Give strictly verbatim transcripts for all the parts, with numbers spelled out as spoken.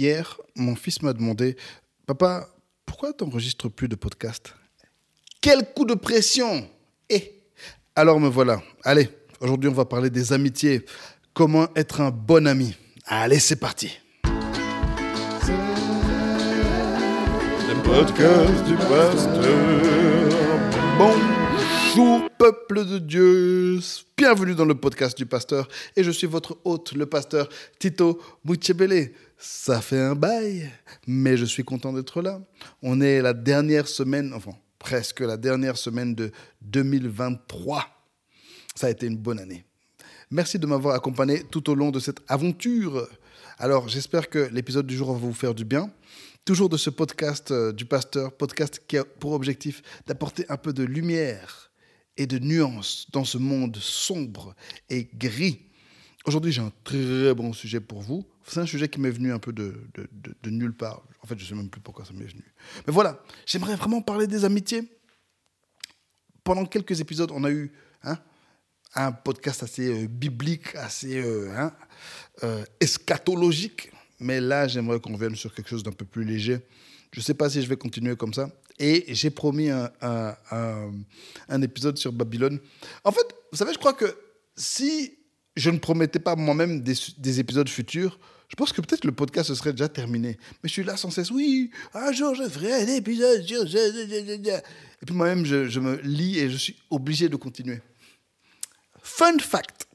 Hier, mon fils m'a demandé « Papa, pourquoi tu n'enregistres plus de podcast ?» Quel coup de pression eh. Alors me voilà. Allez, aujourd'hui, on va parler des amitiés. Comment être un bon ami. Allez, c'est parti. Le podcast du Pasteur. Bonjour, peuple de Dieu. Bienvenue dans le podcast du Pasteur. Et je suis votre hôte, le pasteur Tito Mouchebele. Ça fait un bail, mais je suis content d'être là. On est la dernière semaine, enfin, presque la dernière semaine de deux mille vingt-trois. Ça a été une bonne année. Merci de m'avoir accompagné tout au long de cette aventure. Alors, j'espère que l'épisode du jour va vous faire du bien. Toujours de ce podcast euh, du Pasteur, podcast qui a pour objectif d'apporter un peu de lumière et de nuance dans ce monde sombre et gris. Aujourd'hui, j'ai un très bon sujet pour vous. C'est un sujet qui m'est venu un peu de, de, de, de nulle part. En fait, je ne sais même plus pourquoi ça m'est venu. Mais voilà, j'aimerais vraiment parler des amitiés. Pendant quelques épisodes, on a eu... Hein, un podcast assez euh, biblique, assez euh, hein, euh, eschatologique. Mais là, j'aimerais qu'on vienne sur quelque chose d'un peu plus léger. Je ne sais pas si je vais continuer comme ça. Et j'ai promis un, un, un, un épisode sur Babylone. En fait, vous savez, je crois que si je ne promettais pas moi-même des, des épisodes futurs, je pense que peut-être le podcast serait déjà terminé. Mais je suis là sans cesse. Oui, un jour, je ferai un épisode. Et puis moi-même, je, je me lis et je suis obligé de continuer. Fun fact,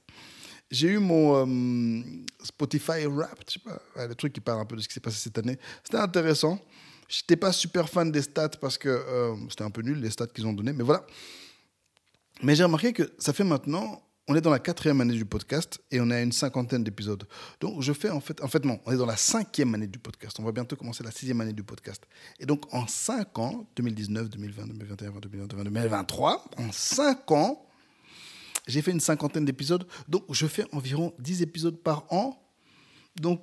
j'ai eu mon euh, Spotify Wrapped, je sais pas, le truc qui parle un peu de ce qui s'est passé cette année. C'était intéressant. Je n'étais pas super fan des stats parce que euh, c'était un peu nul les stats qu'ils ont donné, mais voilà. Mais j'ai remarqué que ça fait maintenant, on est dans la quatrième année du podcast et on est à une cinquantaine d'épisodes. Donc je fais en fait, en fait non, on est dans la cinquième année du podcast. On va bientôt commencer la sixième année du podcast. Et donc en cinq ans, deux mille dix-neuf, deux mille vingt, deux mille vingt et un, deux mille vingt-deux, deux mille vingt-trois, en cinq ans, j'ai fait une cinquantaine d'épisodes, donc je fais environ dix épisodes par an. Donc,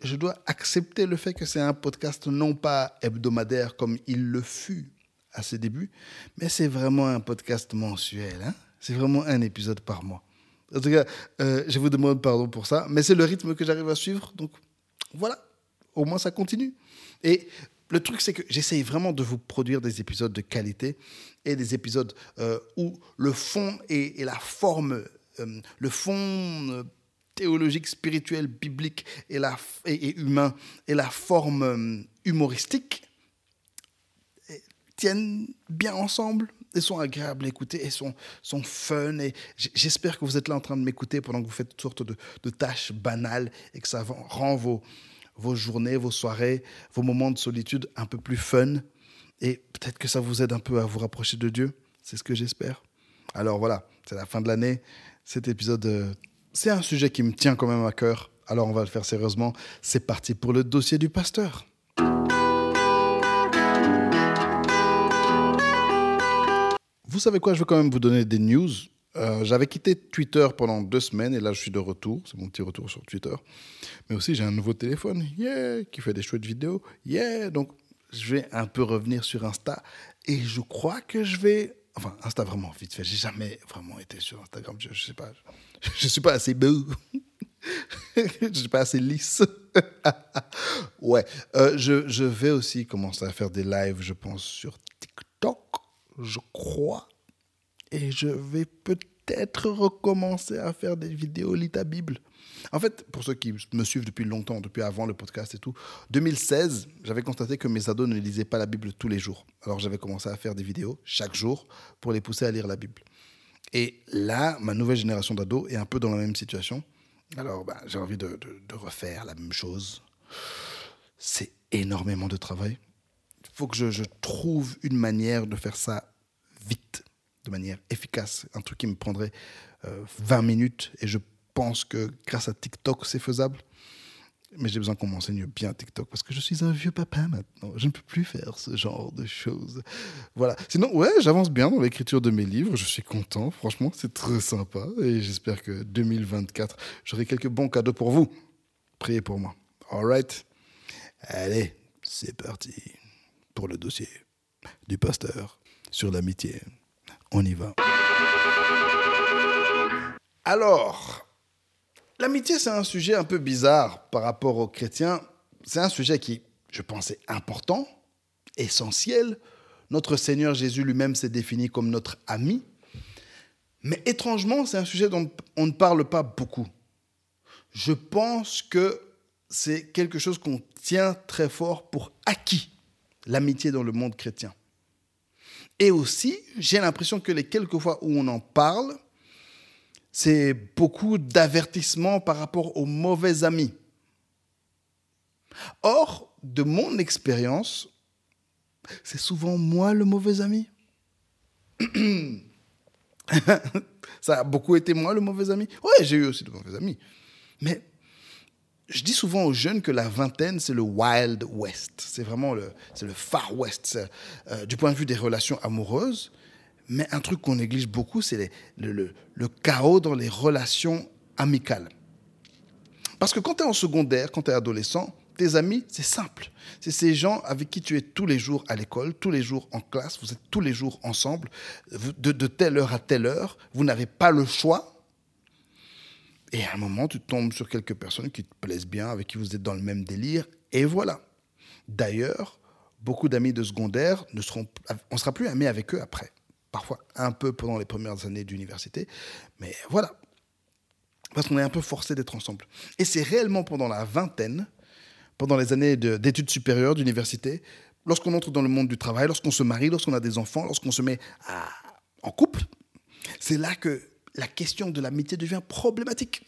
je dois accepter le fait que c'est un podcast non pas hebdomadaire comme il le fut à ses débuts, mais c'est vraiment un podcast mensuel. Hein, c'est vraiment un épisode par mois. En tout cas, euh, je vous demande pardon pour ça, mais c'est le rythme que j'arrive à suivre. Donc, voilà, au moins ça continue. Et... le truc, c'est que j'essaye vraiment de vous produire des épisodes de qualité et des épisodes euh, où le fond et, et la forme, euh, le fond euh, théologique, spirituel, biblique et, la, et, et humain et la forme euh, humoristique tiennent bien ensemble et sont agréables à écouter et sont, sont fun. Et j'espère que vous êtes là en train de m'écouter pendant que vous faites toutes sortes de, de tâches banales et que ça rend vos... vos journées, vos soirées, vos moments de solitude un peu plus fun. Et peut-être que ça vous aide un peu à vous rapprocher de Dieu. C'est ce que j'espère. Alors voilà, c'est la fin de l'année. Cet épisode, euh, c'est un sujet qui me tient quand même à cœur. Alors on va le faire sérieusement. C'est parti pour le dossier du pasteur. Vous savez quoi, je vais quand même vous donner des news. Euh, j'avais quitté Twitter pendant deux semaines et là je suis de retour, c'est mon petit retour sur Twitter. Mais aussi j'ai un nouveau téléphone, yeah, qui fait des chouettes vidéos, yeah. Donc je vais un peu revenir sur Insta et je crois que je vais, enfin Insta vraiment vite fait, j'ai jamais vraiment été sur Instagram, je, je sais pas, je, je suis pas assez beau, je suis pas assez lisse. Ouais, euh, je, je vais aussi commencer à faire des lives, je pense sur TikTok, je crois. Et je vais peut-être recommencer à faire des vidéos lit à Bible. En fait, pour ceux qui me suivent depuis longtemps, depuis avant le podcast et tout, deux mille seize, j'avais constaté que mes ados ne lisaient pas la Bible tous les jours. Alors j'avais commencé à faire des vidéos chaque jour pour les pousser à lire la Bible. Et là, ma nouvelle génération d'ados est un peu dans la même situation. Alors bah, j'ai envie de, de, de refaire la même chose. C'est énormément de travail. Il faut que je, je trouve une manière de faire ça vite, de manière efficace, un truc qui me prendrait euh, vingt minutes, et je pense que grâce à TikTok, c'est faisable. Mais j'ai besoin qu'on m'enseigne bien TikTok, parce que je suis un vieux papa maintenant, je ne peux plus faire ce genre de choses. Voilà. Sinon, ouais, j'avance bien dans l'écriture de mes livres, je suis content, franchement, c'est très sympa, et j'espère que deux mille vingt-quatre, j'aurai quelques bons cadeaux pour vous. Priez pour moi. All right. Allez, c'est parti pour le dossier du pasteur sur l'amitié. On y va. Alors, l'amitié, c'est un sujet un peu bizarre par rapport aux chrétiens c'est un sujet qui, je pense, est important, essentiel. Notre Seigneur Jésus lui-même s'est défini comme notre ami. Mais étrangement, c'est un sujet dont on ne parle pas beaucoup. Je pense que c'est quelque chose qu'on tient très fort pour acquis, l'amitié dans le monde chrétien. Et aussi, j'ai l'impression que les quelques fois où on en parle, c'est beaucoup d'avertissements par rapport aux mauvais amis. Or, de mon expérience, c'est souvent moi le mauvais ami. Ça a beaucoup été moi le mauvais ami. Ouais, j'ai eu aussi de mauvais amis. Mais je dis souvent aux jeunes que la vingtaine, c'est le Wild West. C'est vraiment le, c'est le Far West euh, du point de vue des relations amoureuses. Mais un truc qu'on néglige beaucoup, c'est les, le, le, le chaos dans les relations amicales. Parce que quand tu es en secondaire, quand tu es adolescent, tes amis, c'est simple. C'est ces gens avec qui tu es tous les jours à l'école, tous les jours en classe, vous êtes tous les jours ensemble, de, de telle heure à telle heure, vous n'avez pas le choix. Et à un moment, tu tombes sur quelques personnes qui te plaisent bien, avec qui vous êtes dans le même délire, et voilà. D'ailleurs, beaucoup d'amis de secondaire, ne seront, on ne sera plus amis avec eux après. Parfois un peu pendant les premières années d'université, mais voilà. Parce qu'on est un peu forcé d'être ensemble. Et c'est réellement pendant la vingtaine, pendant les années de, d'études supérieures, d'université, lorsqu'on entre dans le monde du travail, lorsqu'on se marie, lorsqu'on a des enfants, lorsqu'on se met à, en couple, c'est là que la question de l'amitié devient problématique.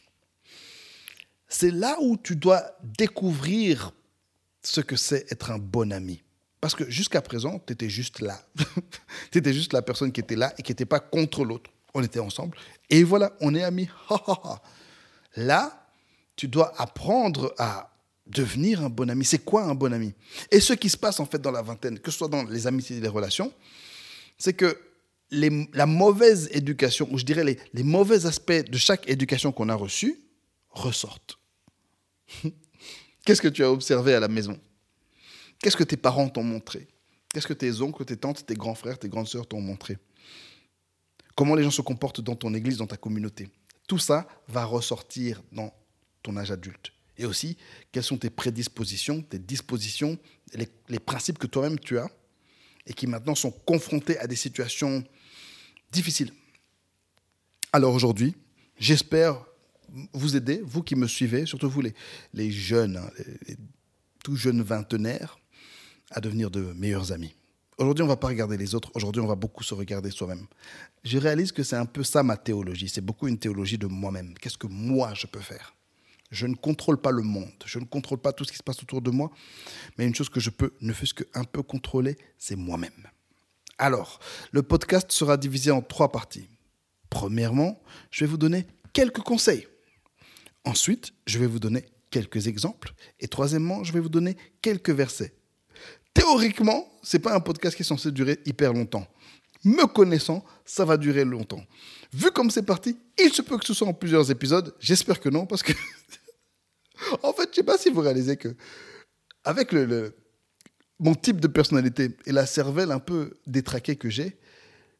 C'est là où tu dois découvrir ce que c'est être un bon ami. Parce que jusqu'à présent, tu étais juste là. Tu étais juste la personne qui était là et qui n'était pas contre l'autre. On était ensemble et voilà, on est amis. Là, tu dois apprendre à devenir un bon ami. C'est quoi un bon ami ? Et ce qui se passe en fait dans la vingtaine, que ce soit dans les amitiés et les relations, c'est que Les, la mauvaise éducation, ou je dirais les, les mauvais aspects de chaque éducation qu'on a reçue, ressortent. Qu'est-ce que tu as observé à la maison ? Qu'est-ce que tes parents t'ont montré ? Qu'est-ce que tes oncles, tes tantes, tes grands frères, tes grandes sœurs t'ont montré ? Comment les gens se comportent dans ton église, dans ta communauté ? Tout ça va ressortir dans ton âge adulte. Et aussi, quelles sont tes prédispositions, tes dispositions, les, les principes que toi-même tu as ? Et qui maintenant sont confrontés à des situations difficiles. Alors aujourd'hui, j'espère vous aider, vous qui me suivez, surtout vous les, les jeunes, les, les tout jeunes vingtenaires, à devenir de meilleurs amis. Aujourd'hui, on ne va pas regarder les autres, aujourd'hui, on va beaucoup se regarder soi-même. Je réalise que c'est un peu ça ma théologie, c'est beaucoup une théologie de moi-même. Qu'est-ce que moi, je peux faire ? Je ne contrôle pas le monde, je ne contrôle pas tout ce qui se passe autour de moi, mais une chose que je peux, ne fût-ce qu'un peu contrôler, c'est moi-même. Alors, le podcast sera divisé en trois parties. Premièrement, je vais vous donner quelques conseils. Ensuite, je vais vous donner quelques exemples. Et troisièmement, je vais vous donner quelques versets. Théoriquement, ce n'est pas un podcast qui est censé durer hyper longtemps. Me connaissant, ça va durer longtemps. Vu comme c'est parti, il se peut que ce soit en plusieurs épisodes. J'espère que non, parce que... en fait, je ne sais pas si vous réalisez que... Avec le, le, mon type de personnalité et la cervelle un peu détraquée que j'ai,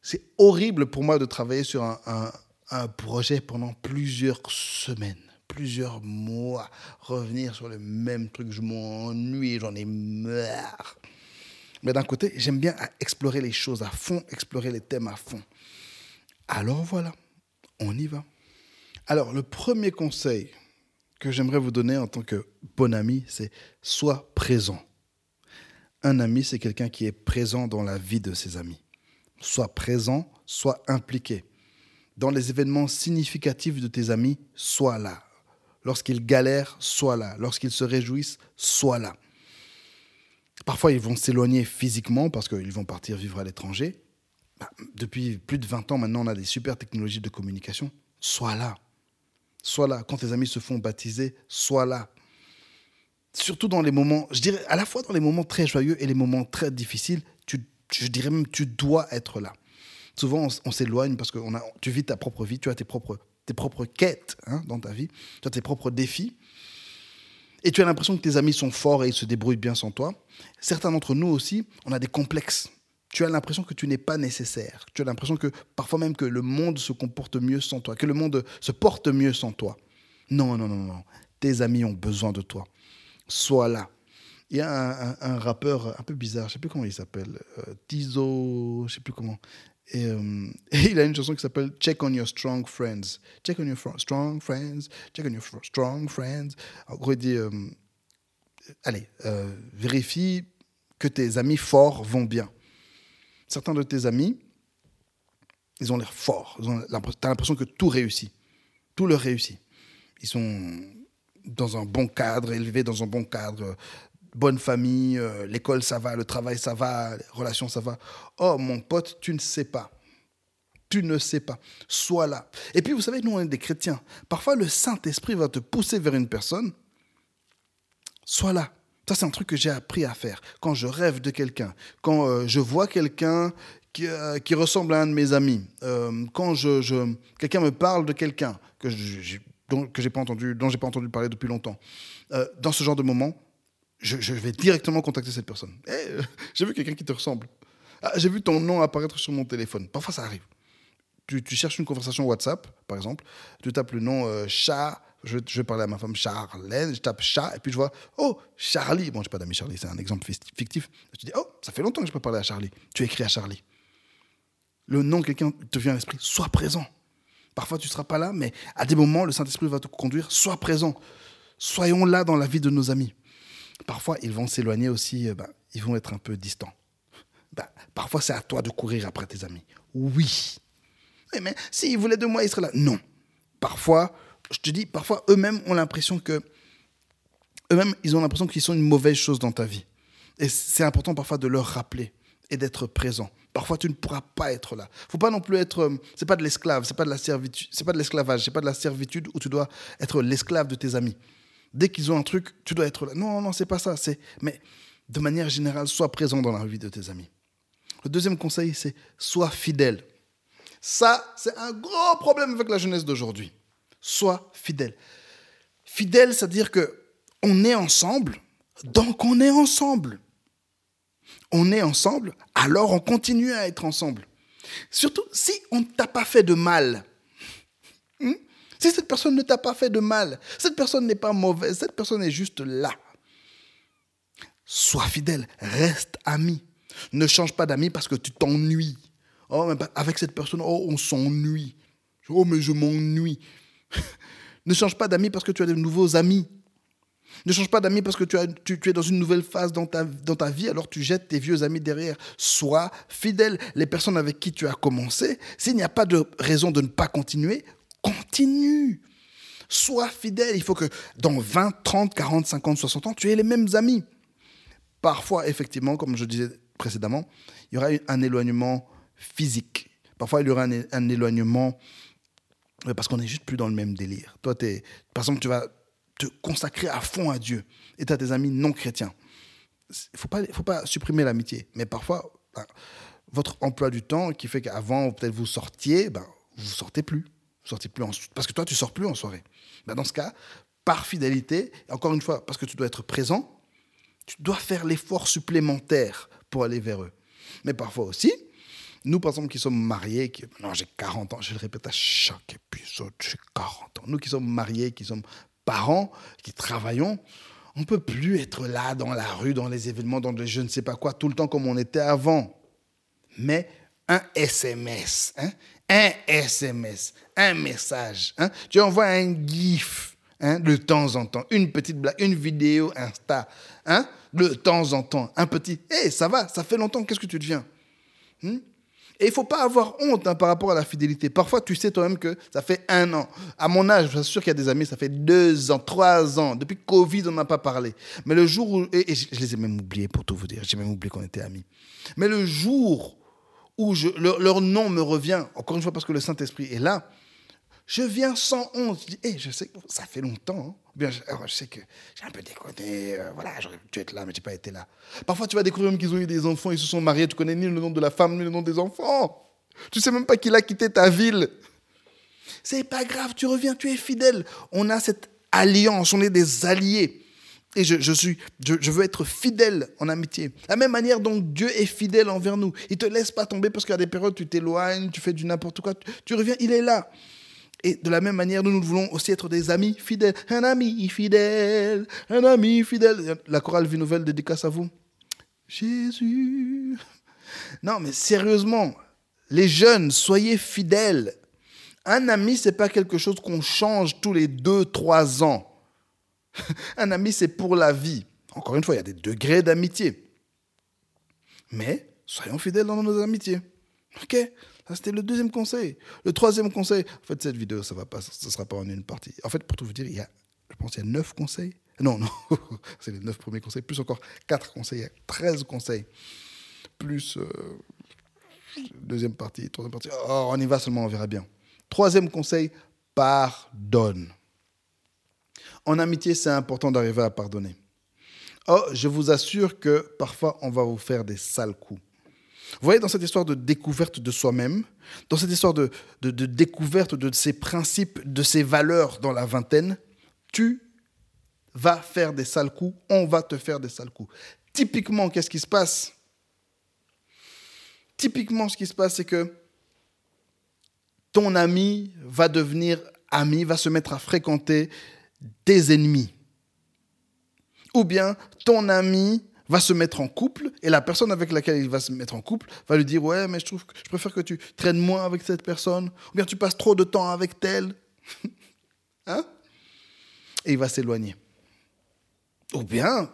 c'est horrible pour moi de travailler sur un, un, un projet pendant plusieurs semaines, plusieurs mois, revenir sur le même truc. Je m'ennuie, j'en ai marre. Mais d'un côté, j'aime bien explorer les choses à fond, explorer les thèmes à fond. Alors voilà, on y va. Alors, le premier conseil que j'aimerais vous donner en tant que bon ami, c'est « sois présent ». Un ami, c'est quelqu'un qui est présent dans la vie de ses amis. Sois présent, sois impliqué. Dans les événements significatifs de tes amis, sois là. Lorsqu'ils galèrent, sois là. Lorsqu'ils se réjouissent, sois là. Parfois, ils vont s'éloigner physiquement parce qu'ils vont partir vivre à l'étranger. Bah, depuis plus de vingt ans, maintenant, on a des super technologies de communication. Sois là. Sois là. Quand tes amis se font baptiser, sois là. Surtout dans les moments, je dirais, à la fois dans les moments très joyeux et les moments très difficiles, tu, je dirais même tu dois être là. Souvent, on, on s'éloigne parce que on a, tu vis ta propre vie, tu as tes propres, tes propres quêtes hein, dans ta vie, tu as tes propres défis. Et tu as l'impression que tes amis sont forts et ils se débrouillent bien sans toi. Certains d'entre nous aussi, on a des complexes. Tu as l'impression que tu n'es pas nécessaire. Tu as l'impression que parfois même que le monde se comporte mieux sans toi, que le monde se porte mieux sans toi. Non, non, non, non. Tes amis ont besoin de toi. Sois là. Il y a un, un, un rappeur un peu bizarre, je ne sais plus comment il s'appelle, euh, Tizo, je ne sais plus comment. Et, euh, et il a une chanson qui s'appelle « Check on your strong friends ».« Check on your fr- strong friends »,« Check on your fr- strong friends ». En gros, il dit euh, « Allez, euh, vérifie que tes amis forts vont bien. » Certains de tes amis, ils ont l'air forts. Ils ont l'impression, t'as l'impression que tout réussit. Tout leur réussit. Ils sont dans un bon cadre, élevés dans un bon cadre, bonne famille, euh, l'école ça va, le travail ça va, les relations ça va. Oh mon pote, tu ne sais pas. Tu ne sais pas. Sois là. Et puis vous savez, nous on est des chrétiens. Parfois le Saint-Esprit va te pousser vers une personne. Sois là. Ça c'est un truc que j'ai appris à faire. Quand je rêve de quelqu'un, quand euh, je vois quelqu'un qui, euh, qui ressemble à un de mes amis, euh, quand je, je, quelqu'un me parle de quelqu'un que je, dont, que j'ai pas entendu, dont j'ai pas entendu parler depuis longtemps, euh, dans ce genre de moment, Je, je vais directement contacter cette personne. Hey, euh, j'ai vu quelqu'un qui te ressemble. Ah, j'ai vu ton nom apparaître sur mon téléphone. Parfois, ça arrive. Tu, tu cherches une conversation WhatsApp, par exemple. Tu tapes le nom euh, chat. Je, je vais parler à ma femme Charlène. Je tape chat et puis je vois oh, Charlie. Bon, je n'ai pas d'ami Charlie, c'est un exemple fictif. Tu dis oh, ça fait longtemps que je n'ai pas parlé à Charlie. Tu écris à Charlie. Le nom de quelqu'un te vient à l'esprit. Sois présent. Parfois, tu ne seras pas là, mais à des moments, le Saint-Esprit va te conduire. Sois présent. Soyons là dans la vie de nos amis. Parfois, ils vont s'éloigner aussi, ben, ils vont être un peu distants. Ben, parfois, c'est à toi de courir après tes amis. Oui. Oui, mais s'ils voulaient de moi, ils seraient là. Non. Parfois, je te dis, parfois, eux-mêmes ont l'impression que... Eux-mêmes, ils ont l'impression qu'ils sont une mauvaise chose dans ta vie. Et c'est important parfois de leur rappeler et d'être présent. Parfois, tu ne pourras pas être là. Il ne faut pas non plus être... Ce n'est pas de l'esclave, ce n'est pas de la servitude, c'est pas de l'esclavage, ce n'est pas de la servitude où tu dois être l'esclave de tes amis. Dès qu'ils ont un truc, tu dois être là. Non, non, non, c'est pas ça. C'est... Mais de manière générale, sois présent dans la vie de tes amis. Le deuxième conseil, c'est sois fidèle. Ça, c'est un gros problème avec la jeunesse d'aujourd'hui. Sois fidèle. Fidèle, c'est-à-dire qu'on est ensemble, donc on est ensemble. On est ensemble, alors on continue à être ensemble. Surtout si on ne t'a pas fait de mal. Hmm? Si cette personne ne t'a pas fait de mal, cette personne n'est pas mauvaise, cette personne est juste là. Sois fidèle, reste ami. Ne change pas d'amis parce que tu t'ennuies. Oh, mais avec cette personne, oh, on s'ennuie. Oh, mais je m'ennuie. Ne change pas d'amis parce que tu as de nouveaux amis. Ne change pas d'amis parce que tu, as, tu, tu es dans une nouvelle phase dans ta, dans ta vie, alors tu jettes tes vieux amis derrière. Sois fidèle. Les personnes avec qui tu as commencé, s'il n'y a pas de raison de ne pas continuer, continue. Sois fidèle. Il faut que dans vingt, trente, quarante, cinquante, soixante ans, tu aies les mêmes amis. Parfois, effectivement, comme je disais précédemment, il y aura un éloignement physique. Parfois, il y aura un, é- un éloignement parce qu'on n'est juste plus dans le même délire. Toi, t'es, par exemple, tu vas te consacrer à fond à Dieu et tu as tes amis non chrétiens. Il faut pas, faut pas supprimer l'amitié. Mais parfois, ben, votre emploi du temps qui fait qu'avant, peut-être vous sortiez, ben, vous ne sortez plus. Sortez plus en... parce que toi, tu ne sors plus en soirée. Ben dans ce cas, par fidélité, encore une fois, parce que tu dois être présent, tu dois faire l'effort supplémentaire pour aller vers eux. Mais parfois aussi, nous, par exemple, qui sommes mariés, qui... non, j'ai quarante ans, je le répète à chaque épisode, j'ai quarante ans. Nous qui sommes mariés, qui sommes parents, qui travaillons, on ne peut plus être là, dans la rue, dans les événements, dans les je ne sais pas quoi, tout le temps comme on était avant. Mais un S M S, hein? Un S M S, un message. Hein? Tu envoies un gif hein, de temps en temps, une petite blague, une vidéo Insta, hein, de temps en temps, un petit « Hey, ça va, ça fait longtemps, qu'est-ce que tu deviens hmm ?» Et il ne faut pas avoir honte hein, par rapport à la fidélité. Parfois, tu sais toi-même que ça fait un an. À mon âge, je suis sûr qu'il y a des amis, ça fait deux ans, trois ans. Depuis Covid, on n'a pas parlé. Mais le jour où... Et, et je, je les ai même oubliés, pour tout vous dire. J'ai même oublié qu'on était amis. Mais le jour... où je, leur, leur nom me revient, encore une fois parce que le Saint-Esprit est là, je viens sans honte. Je dis, hey, je sais que ça fait longtemps. Hein. Bien, je, alors, je sais que j'ai un peu déconné, euh, voilà, j'aurais dû être là, mais je n'ai pas été là. Parfois, tu vas découvrir même qu'ils ont eu des enfants, ils se sont mariés, tu ne connais ni le nom de la femme, ni le nom des enfants. Tu ne sais même pas qu'il a quitté ta ville. Ce n'est pas grave, tu reviens, tu es fidèle. On a cette alliance, on est des alliés. Et je, je, suis, je, je veux être fidèle en amitié. La même manière dont Dieu est fidèle envers nous. Il ne te laisse pas tomber parce qu'à des périodes, tu t'éloignes, tu fais du n'importe quoi. Tu, tu reviens, il est là. Et de la même manière, nous, nous voulons aussi être des amis fidèles. Un ami fidèle, un ami fidèle. La chorale Vie Nouvelle dédicace à vous. Jésus. Non, mais sérieusement, les jeunes, soyez fidèles. Un ami, ce n'est pas quelque chose qu'on change tous les deux, trois ans. Un ami, c'est pour la vie. Encore une fois, il y a des degrés d'amitié. Mais soyons fidèles dans nos amitiés. OK ? Ça, c'était le deuxième conseil. Le troisième conseil... En fait, cette vidéo, ça ne sera pas en une partie. En fait, pour tout vous dire, il y a, je pense qu'il y a neuf conseils. Non, non, c'est les neuf premiers conseils, plus encore quatre conseils, il y a treize conseils. Plus euh, deuxième partie, troisième partie. Oh, on y va seulement, on verra bien. Troisième conseil, pardonne. En amitié, c'est important d'arriver à pardonner. Oh, je vous assure que parfois, on va vous faire des sales coups. Vous voyez, dans cette histoire de découverte de soi-même, dans cette histoire de, de, de découverte de ses principes, de ses valeurs dans la vingtaine, tu vas faire des sales coups, on va te faire des sales coups. Typiquement, qu'est-ce qui se passe ? Typiquement, ce qui se passe, c'est que ton ami va devenir ami, va se mettre à fréquenter tes ennemis. Ou bien ton ami... va se mettre en couple, et la personne avec laquelle il va se mettre en couple va lui dire « Ouais, mais je trouve que je préfère que tu traînes moins avec cette personne, ou bien tu passes trop de temps avec telle. » Hein ? Et il va s'éloigner. Ou bien,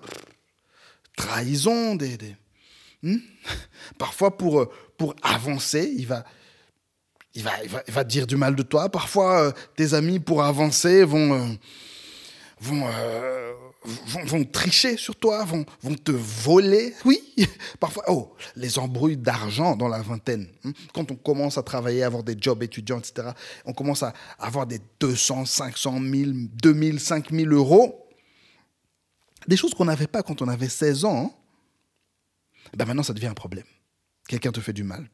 trahison. Des, des... Hmm ? Parfois, pour, pour avancer, il va, il, va, il, va, il va dire du mal de toi. Parfois, euh, tes amis, pour avancer, vont... Euh, vont euh, Vont, vont tricher sur toi, vont, vont te voler. Oui, parfois, oh, les embrouilles d'argent dans la vingtaine. Quand on commence à travailler, à avoir des jobs étudiants, et cetera, on commence à avoir des deux cents, cinq cents mille, deux mille, cinq mille euros. Des choses qu'on n'avait pas quand on avait seize ans. Ben maintenant, ça devient un problème. Quelqu'un te fait du mal.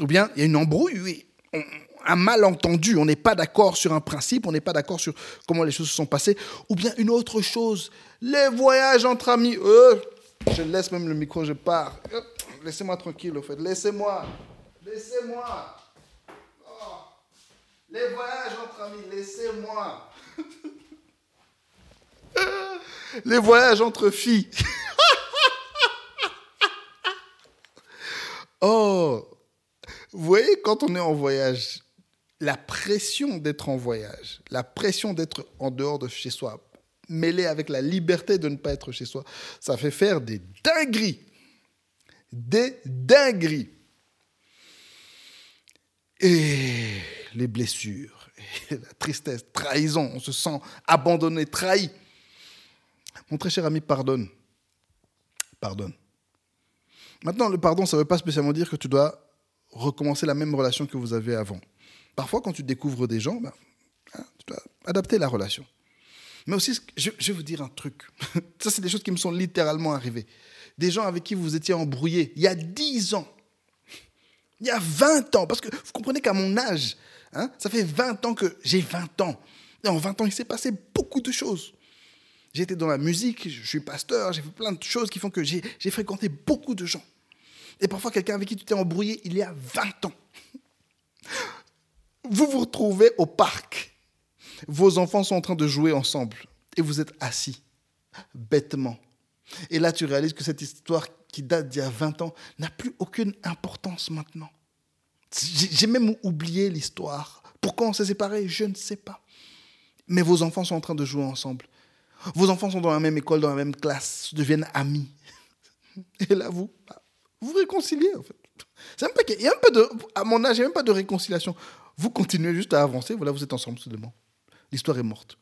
Ou bien, il y a une embrouille, oui. On, un malentendu, on n'est pas d'accord sur un principe, on n'est pas d'accord sur comment les choses se sont passées, ou bien une autre chose, les voyages entre amis. Euh, je laisse même le micro, je pars. Euh, laissez-moi tranquille, au fait. Laissez-moi. Laissez-moi. Oh. Les voyages entre amis, laissez-moi. Les voyages entre filles. Oh. Vous voyez, quand on est en voyage... La pression d'être en voyage, la pression d'être en dehors de chez soi, mêlée avec la liberté de ne pas être chez soi, ça fait faire des dingueries. Des dingueries. Et les blessures, et la tristesse, trahison, on se sent abandonné, trahi. Mon très cher ami, pardonne. Pardonne. Maintenant, le pardon, ça ne veut pas spécialement dire que tu dois recommencer la même relation que vous avez avant. Parfois, quand tu découvres des gens, ben, tu dois adapter la relation. Mais aussi, je vais vous dire un truc. Ça, c'est des choses qui me sont littéralement arrivées. Des gens avec qui vous étiez embrouillés il y a dix ans, il y a vingt ans. Parce que vous comprenez qu'à mon âge, hein, ça fait vingt ans que j'ai vingt ans. Et en vingt ans, il s'est passé beaucoup de choses. J'ai été dans la musique, je suis pasteur, j'ai fait plein de choses qui font que j'ai, j'ai fréquenté beaucoup de gens. Et parfois, quelqu'un avec qui tu t'es embrouillé il y a vingt ans. Vous vous retrouvez au parc. Vos enfants sont en train de jouer ensemble. Et vous êtes assis, bêtement. Et là, tu réalises que cette histoire qui date d'il y a vingt ans n'a plus aucune importance maintenant. J'ai même oublié l'histoire. Pourquoi on s'est séparés ? Je ne sais pas. Mais vos enfants sont en train de jouer ensemble. Vos enfants sont dans la même école, dans la même classe, deviennent amis. Et là, vous vous réconciliez, en fait. C'est même pas qu'il y a un peu de, à mon âge, il n'y a même pas de réconciliation. Vous continuez juste à avancer, voilà, vous êtes ensemble soudainement. L'histoire est morte.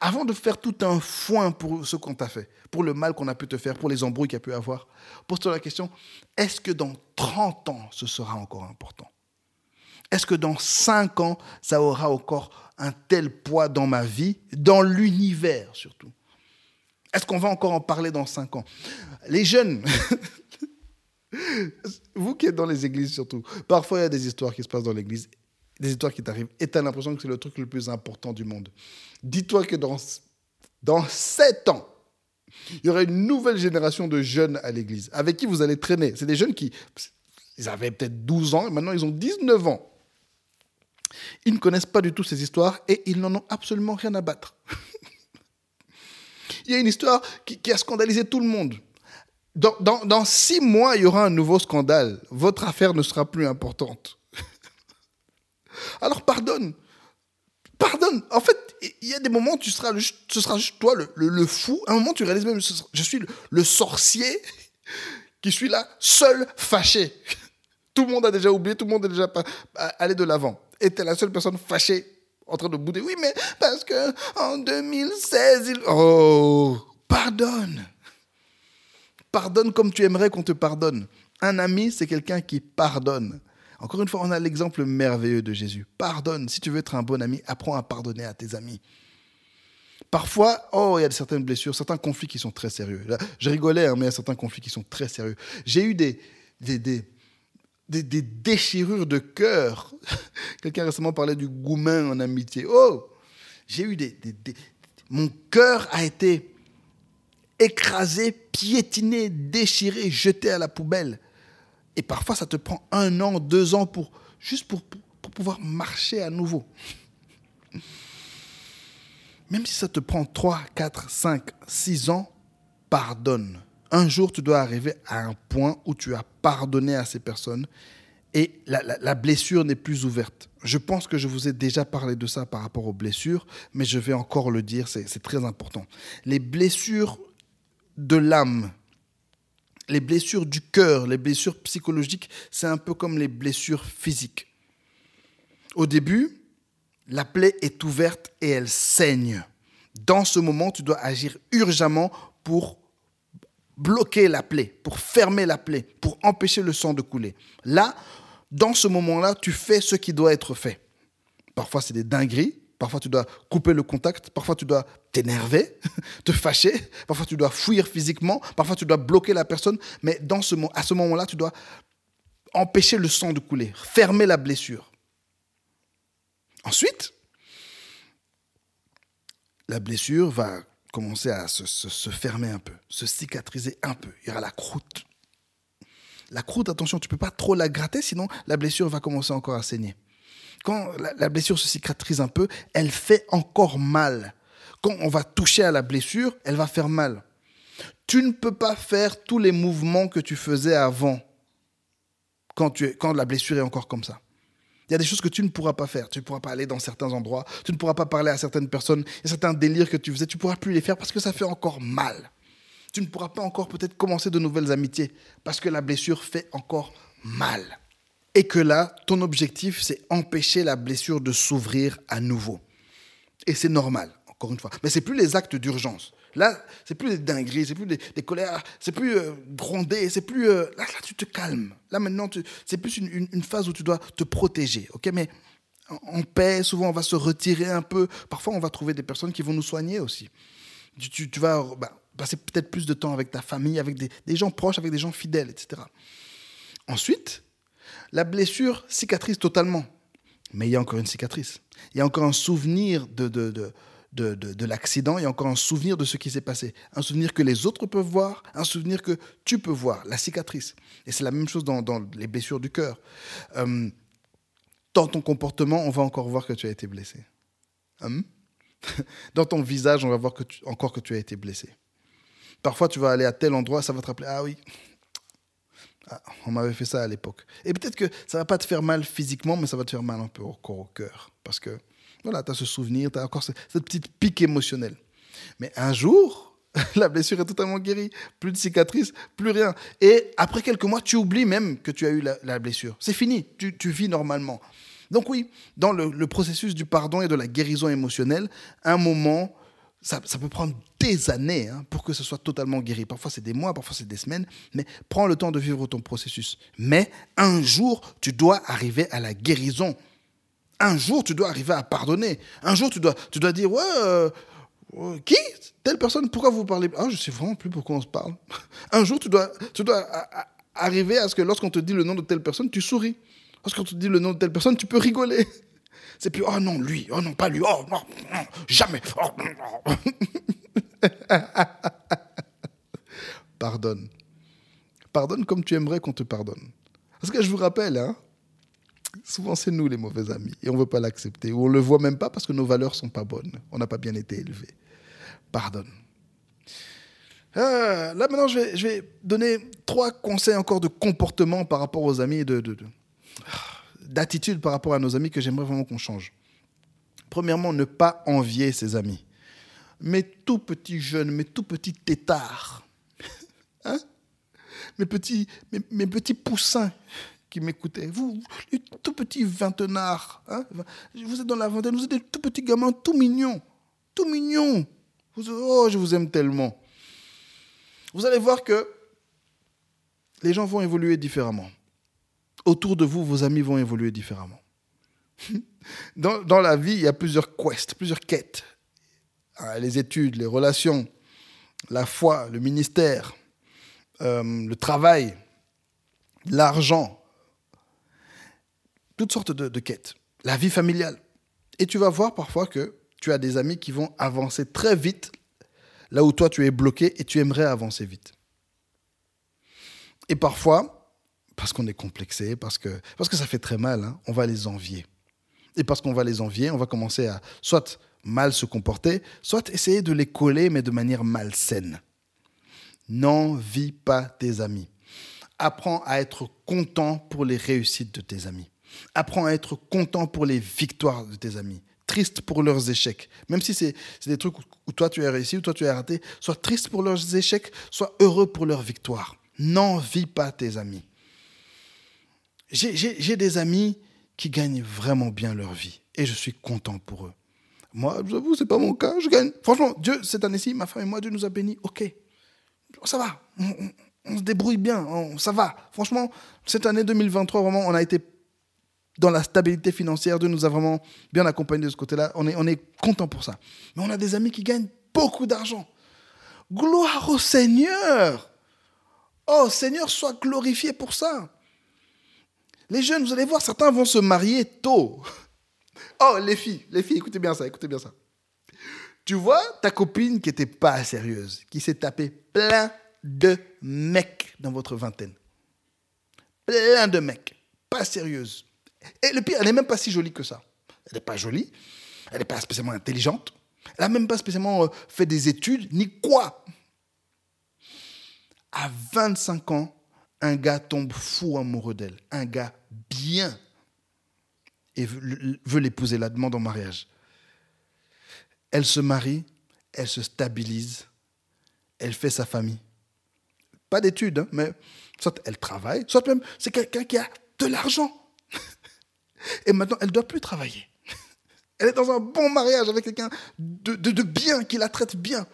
Avant de faire tout un foin pour ce qu'on t'a fait, pour le mal qu'on a pu te faire, pour les embrouilles qu'il y a pu avoir, pose-toi la question, est-ce que dans trente ans, ce sera encore important ? Est-ce que dans cinq ans, ça aura encore un tel poids dans ma vie, dans l'univers surtout ? Est-ce qu'on va encore en parler dans cinq ans ? Les jeunes... Vous qui êtes dans les églises surtout, parfois il y a des histoires qui se passent dans l'église, des histoires qui t'arrivent, et tu as l'impression que c'est le truc le plus important du monde. Dis-toi que dans, dans sept ans, il y aura une nouvelle génération de jeunes à l'église, avec qui vous allez traîner. C'est des jeunes qui, ils avaient peut-être douze ans, et maintenant ils ont dix-neuf ans. Ils ne connaissent pas du tout ces histoires et ils n'en ont absolument rien à battre. Il y a une histoire qui, qui a scandalisé tout le monde. Dans, dans, dans six mois, il y aura un nouveau scandale. Votre affaire ne sera plus importante. Alors pardonne. Pardonne. En fait, il y a des moments où tu seras juste, ce sera juste toi, le, le, le fou. À un moment, tu réalises même que je suis le, le sorcier qui suis là, seul, fâché. Tout le monde a déjà oublié, tout le monde est déjà pas, allé de l'avant. Et tu es la seule personne fâchée en train de bouder. Oui, mais parce qu'en deux mille seize, il... Oh, pardonne. Pardonne comme tu aimerais qu'on te pardonne. Un ami, c'est quelqu'un qui pardonne. Encore une fois, on a l'exemple merveilleux de Jésus. Pardonne. Si tu veux être un bon ami, apprends à pardonner à tes amis. Parfois, oh, il y a certaines blessures, certains conflits qui sont très sérieux. Là, je rigolais, hein, mais il y a certains conflits qui sont très sérieux. J'ai eu des, des, des, des, des déchirures de cœur. Quelqu'un récemment parlait du goumin en amitié. Oh, j'ai eu des... des, des... Mon cœur a été écrasé, piétiné, déchiré, jeté à la poubelle. Et parfois, ça te prend un an, deux ans, pour, juste pour, pour, pour pouvoir marcher à nouveau. Même si ça te prend trois, quatre, cinq, six ans, pardonne. Un jour, tu dois arriver à un point où tu as pardonné à ces personnes et la, la, la blessure n'est plus ouverte. Je pense que je vous ai déjà parlé de ça par rapport aux blessures, mais je vais encore le dire, c'est, c'est très important. Les blessures de l'âme, les blessures du cœur, les blessures psychologiques, c'est un peu comme les blessures physiques. Au début, la plaie est ouverte et elle saigne. Dans ce moment, tu dois agir urgemment pour bloquer la plaie, pour fermer la plaie, pour empêcher le sang de couler. Là, dans ce moment-là, tu fais ce qui doit être fait. Parfois, c'est des dingueries. Parfois, tu dois couper le contact. Parfois, tu dois t'énerver, te fâcher. Parfois, tu dois fuir physiquement. Parfois, tu dois bloquer la personne. Mais dans ce, à ce moment-là, tu dois empêcher le sang de couler, fermer la blessure. Ensuite, la blessure va commencer à se, se, se fermer un peu, se cicatriser un peu. Il y aura la croûte. La croûte, attention, tu ne peux pas trop la gratter, sinon la blessure va commencer encore à saigner. Quand la blessure se cicatrise un peu, elle fait encore mal. Quand on va toucher à la blessure, elle va faire mal. Tu ne peux pas faire tous les mouvements que tu faisais avant quand, tu, quand la blessure est encore comme ça. Il y a des choses que tu ne pourras pas faire. Tu ne pourras pas aller dans certains endroits, tu ne pourras pas parler à certaines personnes. Il y a certains délires que tu faisais, tu ne pourras plus les faire parce que ça fait encore mal. Tu ne pourras pas encore peut-être commencer de nouvelles amitiés parce que la blessure fait encore mal. Et que là, ton objectif, c'est empêcher la blessure de s'ouvrir à nouveau. Et c'est normal, encore une fois. Mais ce n'est plus les actes d'urgence. Là, ce n'est plus des dingueries, ce n'est plus des, des colères, ce n'est plus euh, gronder, c'est plus... Euh, là, là, tu te calmes. Là, maintenant, tu, c'est plus une, une, une phase où tu dois te protéger. Okay, mais en paix, souvent, on va se retirer un peu. Parfois, on va trouver des personnes qui vont nous soigner aussi. Tu, tu, tu vas bah, passer peut-être plus de temps avec ta famille, avec des, des gens proches, avec des gens fidèles, et cetera. Ensuite... la blessure cicatrise totalement, mais il y a encore une cicatrice. Il y a encore un souvenir de, de, de, de, de, de l'accident, il y a encore un souvenir de ce qui s'est passé, un souvenir que les autres peuvent voir, un souvenir que tu peux voir, la cicatrice. Et c'est la même chose dans, dans les blessures du cœur. Euh, dans ton comportement, on va encore voir que tu as été blessé. Hum? Dans ton visage, on va voir que tu, encore que tu as été blessé. Parfois, tu vas aller à tel endroit, ça va te rappeler « Ah oui !» Ah, on m'avait fait ça à l'époque. Et peut-être que ça ne va pas te faire mal physiquement, mais ça va te faire mal un peu encore au cœur. Parce que voilà, tu as ce souvenir, tu as encore cette, cette petite pique émotionnelle. Mais un jour, la blessure est totalement guérie. Plus de cicatrices, plus rien. Et après quelques mois, tu oublies même que tu as eu la, la blessure. C'est fini, tu, tu vis normalement. Donc oui, dans le, le processus du pardon et de la guérison émotionnelle, un moment... Ça, ça peut prendre des années hein, pour que ce soit totalement guéri. Parfois, c'est des mois, parfois, c'est des semaines. Mais prends le temps de vivre ton processus. Mais un jour, tu dois arriver à la guérison. Un jour, tu dois arriver à pardonner. Un jour, tu dois, tu dois dire « Ouais, euh, euh, qui ? Telle personne, pourquoi vous parlez ?»« Ah, je ne sais vraiment plus pourquoi on se parle. » Un jour, tu dois, tu dois à, à, arriver à ce que lorsqu'on te dit le nom de telle personne, tu souris. Lorsqu'on te dit le nom de telle personne, tu peux rigoler. C'est plus « Oh non, lui, oh non, pas lui, oh non, non jamais. Oh, non, non. » Pardonne. Pardonne comme tu aimerais qu'on te pardonne. Parce que je vous rappelle, hein, souvent c'est nous les mauvais amis et on ne veut pas l'accepter. Ou on ne le voit même pas parce que nos valeurs ne sont pas bonnes. On n'a pas bien été élevés. Pardonne. Euh, là maintenant, je vais, je vais donner trois conseils encore de comportement par rapport aux amis, de, de, de, d'attitude par rapport à nos amis que j'aimerais vraiment qu'on change. Premièrement, ne pas envier ses amis. Mes tout petits jeunes, mes tout petits têtards, hein, mes petits, mes, mes petits poussins qui m'écoutaient, vous, les tout petits vingtenards, hein, vous êtes dans la vingtaine, vous êtes des tout petits gamins, tout mignons, tout mignons. Vous, oh, je vous aime tellement. Vous allez voir que les gens vont évoluer différemment. Autour de vous, vos amis vont évoluer différemment. Dans, dans la vie, il y a plusieurs quests, plusieurs quêtes. Les études, les relations, la foi, le ministère, euh, le travail, l'argent. Toutes sortes de, de quêtes. La vie familiale. Et tu vas voir parfois que tu as des amis qui vont avancer très vite là où toi, tu es bloqué et tu aimerais avancer vite. Et parfois, parce qu'on est complexé, parce que, parce que ça fait très mal, hein, on va les envier. Et parce qu'on va les envier, on va commencer à soit mal se comporter, soit essayer de les coller, mais de manière malsaine. N'envie pas tes amis. Apprends à être content pour les réussites de tes amis. Apprends à être content pour les victoires de tes amis. Triste pour leurs échecs. Même si c'est, c'est des trucs où toi tu as réussi, où toi tu as raté, sois triste pour leurs échecs, sois heureux pour leurs victoires. N'envie pas tes amis. J'ai, j'ai, j'ai des amis qui gagnent vraiment bien leur vie et je suis content pour eux. Moi, j'avoue, c'est pas mon cas, je gagne. Franchement, Dieu, cette année-ci, ma femme et moi, Dieu nous a bénis, ok. Ça va, on, on, on se débrouille bien, on, ça va. Franchement, cette année deux mille vingt-trois, vraiment, on a été dans la stabilité financière, Dieu nous a vraiment bien accompagnés de ce côté-là. On est, on est content pour ça. Mais on a des amis qui gagnent beaucoup d'argent. Gloire au Seigneur! Oh, Seigneur, sois glorifié pour ça. Les jeunes, vous allez voir, certains vont se marier tôt. Oh, les filles, les filles, écoutez bien ça, écoutez bien ça. Tu vois ta copine qui n'était pas sérieuse, qui s'est tapé plein de mecs dans votre vingtaine. Plein de mecs, pas sérieuse. Et le pire, elle n'est même pas si jolie que ça. Elle n'est pas jolie, elle n'est pas spécialement intelligente, elle n'a même pas spécialement fait des études, ni quoi. À vingt-cinq ans, un gars tombe fou amoureux d'elle, un gars bien, et veut l'épouser, la demande en mariage. Elle se marie, elle se stabilise, elle fait sa famille. Pas d'études, hein, mais soit elle travaille, soit même c'est quelqu'un qui a de l'argent. Et maintenant, elle ne doit plus travailler. Elle est dans un bon mariage avec quelqu'un de, de, de bien, qui la traite bien.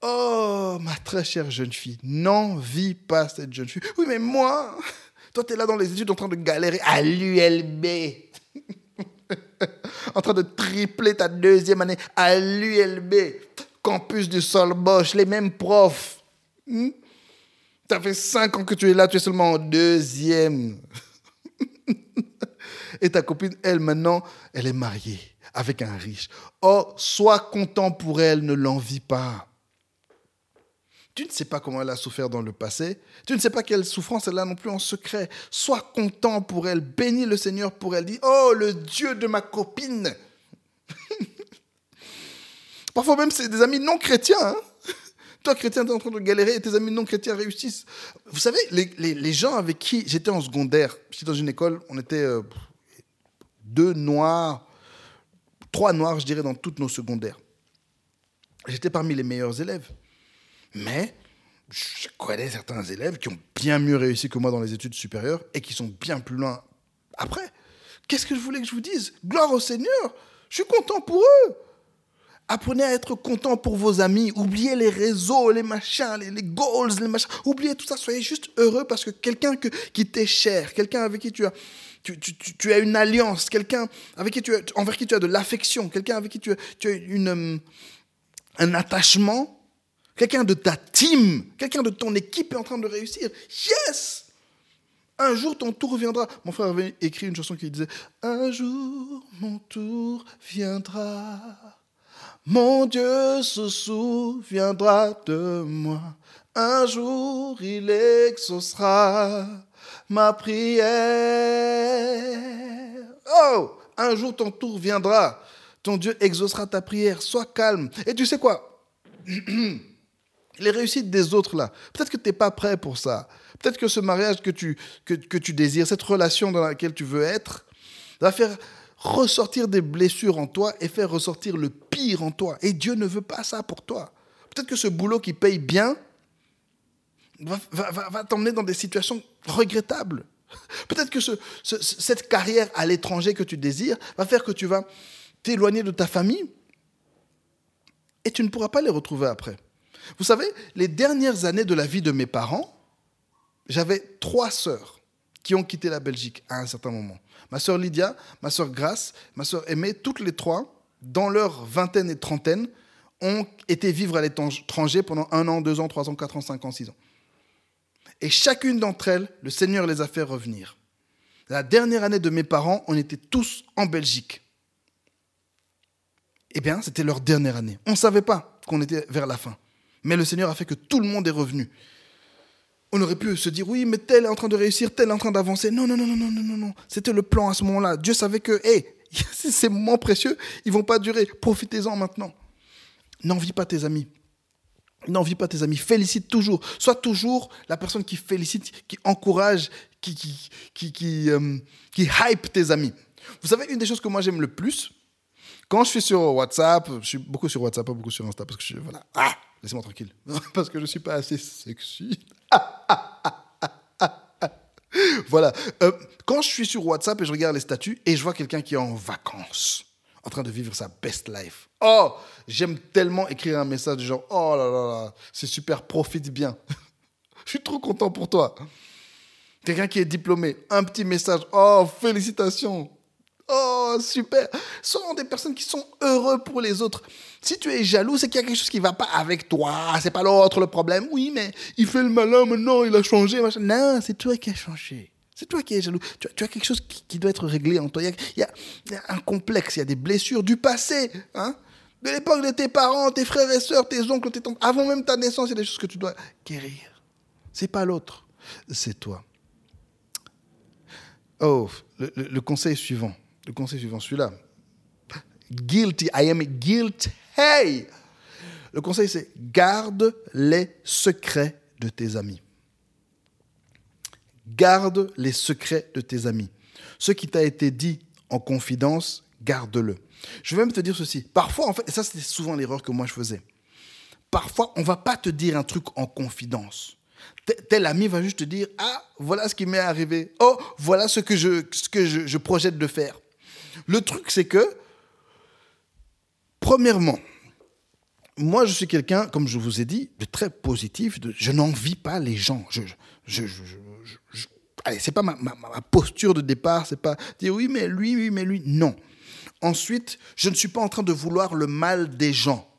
Oh, ma très chère jeune fille, n'envie pas cette jeune fille. Oui, mais moi, toi, tu es là dans les études en train de galérer à l'U L B. En train de tripler ta deuxième année à l'U L B. Campus du Solbosch, les mêmes profs. Hmm? Ça fait cinq ans que tu es là, tu es seulement en deuxième. Et ta copine, elle, maintenant, elle est mariée avec un riche. Oh, sois content pour elle, ne l'envie pas. Tu ne sais pas comment elle a souffert dans le passé. Tu ne sais pas quelle souffrance elle a non plus en secret. Sois content pour elle. Bénis le Seigneur pour elle. Dis, oh, le Dieu de ma copine. Parfois même, c'est des amis non chrétiens. Hein. Toi, chrétien, t'es en train de galérer et tes amis non chrétiens réussissent. Vous savez, les, les, les gens avec qui j'étais en secondaire, j'étais dans une école, on était euh, deux noirs, trois noirs, je dirais, dans toutes nos secondaires. J'étais parmi les meilleurs élèves. Mais je connais certains élèves qui ont bien mieux réussi que moi dans les études supérieures et qui sont bien plus loin après. Qu'est-ce que je voulais que je vous dise ? Gloire au Seigneur ! Je suis content pour eux. Apprenez à être content pour vos amis. Oubliez les réseaux, les machins, les, les goals, les machins. Oubliez tout ça. Soyez juste heureux parce que quelqu'un que, qui t'est cher, quelqu'un avec qui tu as, tu, tu, tu, tu as une alliance, quelqu'un avec qui tu as, envers qui tu as de l'affection, quelqu'un avec qui tu as, tu as une, um, un attachement, quelqu'un de ta team, quelqu'un de ton équipe est en train de réussir. Yes! Un jour, ton tour viendra. Mon frère avait écrit une chanson qui disait « Un jour, mon tour viendra. » Mon Dieu se souviendra de moi. Un jour, il exaucera ma prière. Oh, un jour ton tour viendra. Ton Dieu exaucera ta prière. Sois calme. Et tu sais quoi ? Les réussites des autres, là, peut-être que tu n'es pas prêt pour ça. Peut-être que ce mariage que tu, que, que tu désires, cette relation dans laquelle tu veux être, va faire ressortir des blessures en toi et faire ressortir le pire en toi. Et Dieu ne veut pas ça pour toi. Peut-être que ce boulot qui paye bien va, va, va, va t'emmener dans des situations regrettables. Peut-être que ce, ce, cette carrière à l'étranger que tu désires va faire que tu vas t'éloigner de ta famille et tu ne pourras pas les retrouver après. Vous savez, les dernières années de la vie de mes parents, j'avais trois sœurs qui ont quitté la Belgique à un certain moment. Ma sœur Lydia, ma sœur Grace, ma sœur Aimée, toutes les trois, dans leur vingtaine et trentaine, ont été vivre à l'étranger pendant un an, deux ans, trois ans, quatre ans, cinq ans, six ans. Et chacune d'entre elles, le Seigneur les a fait revenir. La dernière année de mes parents, on était tous en Belgique. Eh bien, c'était leur dernière année. On ne savait pas qu'on était vers la fin. Mais le Seigneur a fait que tout le monde est revenu. On aurait pu se dire, oui, mais tel est en train de réussir, tel est en train d'avancer. Non, non, non, non, non, non, non. C'était le plan à ce moment-là. Dieu savait que, hé, hey, ces moments précieux, ils ne vont pas durer. Profitez-en maintenant. N'envie pas tes amis. N'envie pas tes amis. Félicite toujours. Sois toujours la personne qui félicite, qui encourage, qui, qui, qui, qui, euh, qui hype tes amis. Vous savez, une des choses que moi j'aime le plus, quand je suis sur WhatsApp, je suis beaucoup sur WhatsApp, pas beaucoup sur Insta, parce que je suis, voilà, ah, laissez-moi tranquille, parce que je ne suis pas assez sexy. Voilà. Euh, quand je suis sur WhatsApp et je regarde les statuts et je vois quelqu'un qui est en vacances, en train de vivre sa best life. Oh, j'aime tellement écrire un message du genre, oh là là là, c'est super, profite bien. Je suis trop content pour toi. Quelqu'un qui est diplômé, un petit message, oh, félicitations. Oh, super. Ce sont des personnes qui sont heureuses pour les autres. Si tu es jaloux, c'est qu'il y a quelque chose qui ne va pas avec toi. C'est pas l'autre le problème. Oui, mais il fait le malin maintenant, il a changé. Machin. Non, c'est toi qui as changé. C'est toi qui es jaloux. Tu as, tu as quelque chose qui, qui doit être réglé en toi. Il y a, il y a, il y a un complexe, il y a des blessures du passé. Hein, de l'époque de tes parents, tes frères et sœurs, tes oncles, tes tantes. Avant même ta naissance, il y a des choses que tu dois guérir. C'est pas l'autre, c'est toi. Oh, le, le, le conseil suivant. Le conseil suivant, celui-là. Guilty, I am guilty. Hey! Le conseil, c'est garde les secrets de tes amis. Garde les secrets de tes amis. Ce qui t'a été dit en confidence, garde-le. Je vais même te dire ceci. Parfois, en fait, et ça, c'était souvent l'erreur que moi je faisais. Parfois, on ne va pas te dire un truc en confidence. Tel ami va juste te dire, ah, voilà ce qui m'est arrivé. Oh, voilà ce que je, ce que je, je projette de faire. Le truc, c'est que, premièrement, moi, je suis quelqu'un, comme je vous ai dit, de très positif. De, je n'envie pas les gens. Je, je, je, je, je, je, allez, c'est pas ma, ma, ma posture de départ. C'est pas dire oui, mais lui, oui, mais lui. Non. Ensuite, je ne suis pas en train de vouloir le mal des gens.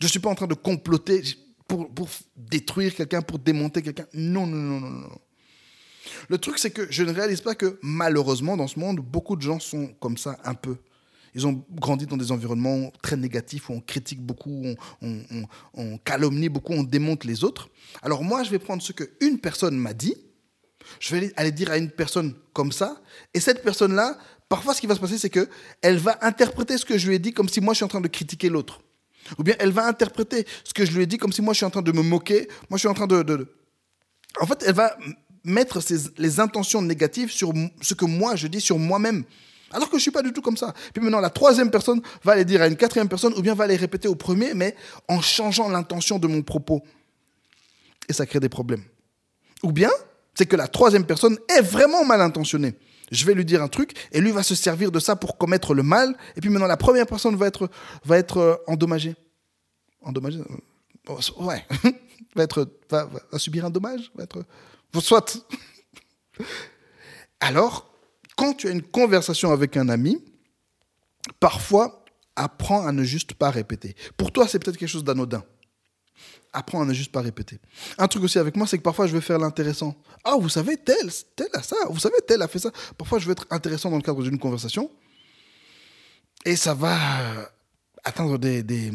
Je ne suis pas en train de comploter pour, pour détruire quelqu'un, pour démonter quelqu'un. Non, non, non, non, non. Le truc, c'est que je ne réalise pas que, malheureusement, dans ce monde, beaucoup de gens sont comme ça un peu. Ils ont grandi dans des environnements très négatifs où on critique beaucoup, on, on, on, on calomnie beaucoup, on démonte les autres. Alors moi, je vais prendre ce qu'une personne m'a dit, je vais aller dire à une personne comme ça, et cette personne-là, parfois, ce qui va se passer, c'est qu'elle va interpréter ce que je lui ai dit comme si moi, je suis en train de critiquer l'autre. Ou bien elle va interpréter ce que je lui ai dit comme si moi, je suis en train de me moquer, moi, je suis en train de... de, de... En fait, elle va... mettre ses, les intentions négatives sur ce que moi je dis sur moi-même, alors que je ne suis pas du tout comme ça. Puis maintenant, la troisième personne va les dire à une quatrième personne, ou bien va les répéter au premier, mais en changeant l'intention de mon propos. Et ça crée des problèmes. Ou bien, c'est que la troisième personne est vraiment mal intentionnée. Je vais lui dire un truc, et lui va se servir de ça pour commettre le mal, et puis maintenant, la première personne va être, va être endommagée. Endommagée ? Ouais. va, être, va, va subir un dommage, va être... Soit. Alors, quand tu as une conversation avec un ami, parfois, apprends à ne juste pas répéter. Pour toi, c'est peut-être quelque chose d'anodin. Apprends à ne juste pas répéter. Un truc aussi avec moi, c'est que parfois, je veux faire l'intéressant. Ah, vous savez, tel, tel a ça. Vous savez, tel a fait ça. Parfois, je veux être intéressant dans le cadre d'une conversation. Et ça va atteindre des, des,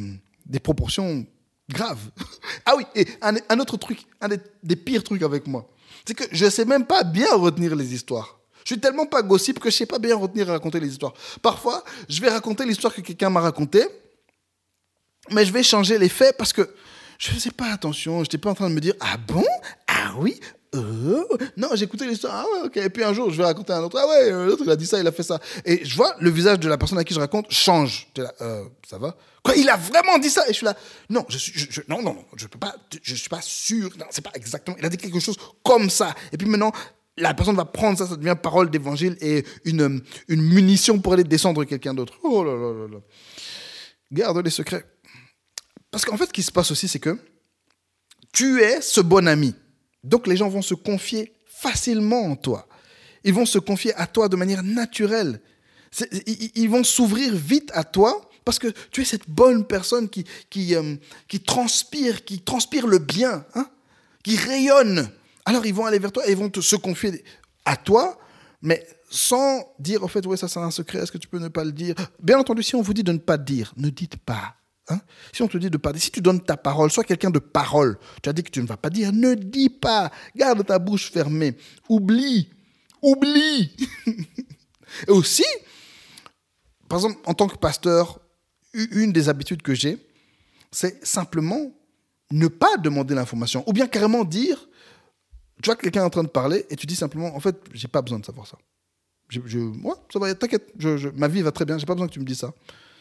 des proportions Grave. Ah oui, et un, un autre truc, un des, des pires trucs avec moi, c'est que je ne sais même pas bien retenir les histoires. Je suis tellement pas gossip que je ne sais pas bien retenir et raconter les histoires. Parfois, je vais raconter l'histoire que quelqu'un m'a racontée, mais je vais changer les faits parce que je ne faisais pas attention. Je n'étais pas en train de me dire « Ah bon ? Ah oui ? Euh, non, j'écoutais l'histoire. Ah ouais, ok. » Et puis un jour, je vais raconter à un autre. « Ah ouais, l'autre, il a dit ça, il a fait ça. » Et je vois le visage de la personne à qui je raconte change. T'es là, euh, ça va ? Quoi, il a vraiment dit ça ? Et je suis là, non, je suis, je, je, non, non, non, je peux pas, je suis pas sûr. Non, c'est pas exactement. Il a dit quelque chose comme ça. Et puis maintenant, la personne va prendre ça, ça devient parole d'évangile et une, une munition pour aller descendre quelqu'un d'autre. Oh là là là là. Garde les secrets. Parce qu'en fait, ce qui se passe aussi, c'est que tu es ce bon ami. Donc, les gens vont se confier facilement en toi. Ils vont se confier à toi de manière naturelle. C'est, ils, ils vont s'ouvrir vite à toi parce que tu es cette bonne personne qui, qui, euh, qui transpire, qui transpire le bien, hein, qui rayonne. Alors, ils vont aller vers toi et ils vont te, se confier à toi, mais sans dire, en fait, ouais, ça, c'est un secret, est-ce que tu peux ne pas le dire ? Bien entendu, si on vous dit de ne pas dire, ne dites pas. Hein ? Si on te dit de ne pas dire, si tu donnes ta parole, sois quelqu'un de parole. Tu as dit que tu ne vas pas dire, ne dis pas. Garde ta bouche fermée. Oublie. Oublie. Et aussi, par exemple, en tant que pasteur, une des habitudes que j'ai, c'est simplement ne pas demander l'information. Ou bien carrément dire... Tu vois que quelqu'un est en train de parler et tu dis simplement, en fait, j'ai pas besoin de savoir ça. Je, je, ouais, ça va, t'inquiète, je, je, ma vie va très bien, j'ai pas besoin que tu me dises ça.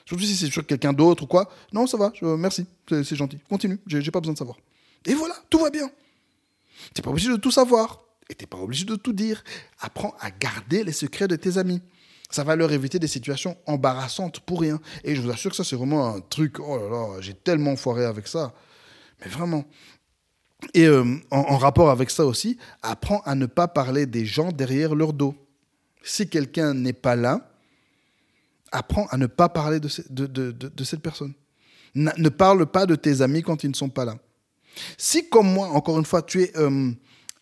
Surtout si c'est sur quelqu'un d'autre ou quoi. Non, ça va, je, merci, c'est, c'est gentil. Continue, j'ai, j'ai pas besoin de savoir. Et voilà, tout va bien. T'es pas obligé de tout savoir et t'es pas obligé de tout dire. Apprends à garder les secrets de tes amis. Ça va leur éviter des situations embarrassantes pour rien. Et je vous assure que ça, c'est vraiment un truc, oh là là, j'ai tellement foiré avec ça. Mais vraiment... Et euh, en, en rapport avec ça aussi, apprends à ne pas parler des gens derrière leur dos. Si quelqu'un n'est pas là, apprends à ne pas parler de, ce, de, de, de, de cette personne. Ne, ne parle pas de tes amis quand ils ne sont pas là. Si, comme moi, encore une fois, tu es euh,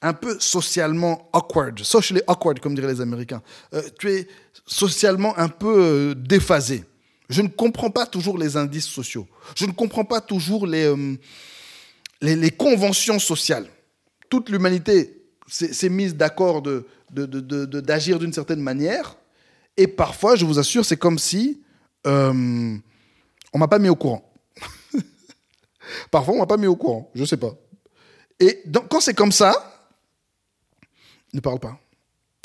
un peu socialement awkward, socially awkward, comme diraient les Américains, euh, tu es socialement un peu euh, déphasé. Je ne comprends pas toujours les indices sociaux. Je ne comprends pas toujours les... Euh, Les, les conventions sociales. Toute l'humanité s'est, s'est mise d'accord de, de, de, de, de, d'agir d'une certaine manière. Et parfois, je vous assure, c'est comme si euh, on ne m'a pas mis au courant. Parfois, on ne m'a pas mis au courant. Je ne sais pas. Et donc, quand c'est comme ça, ne parle pas.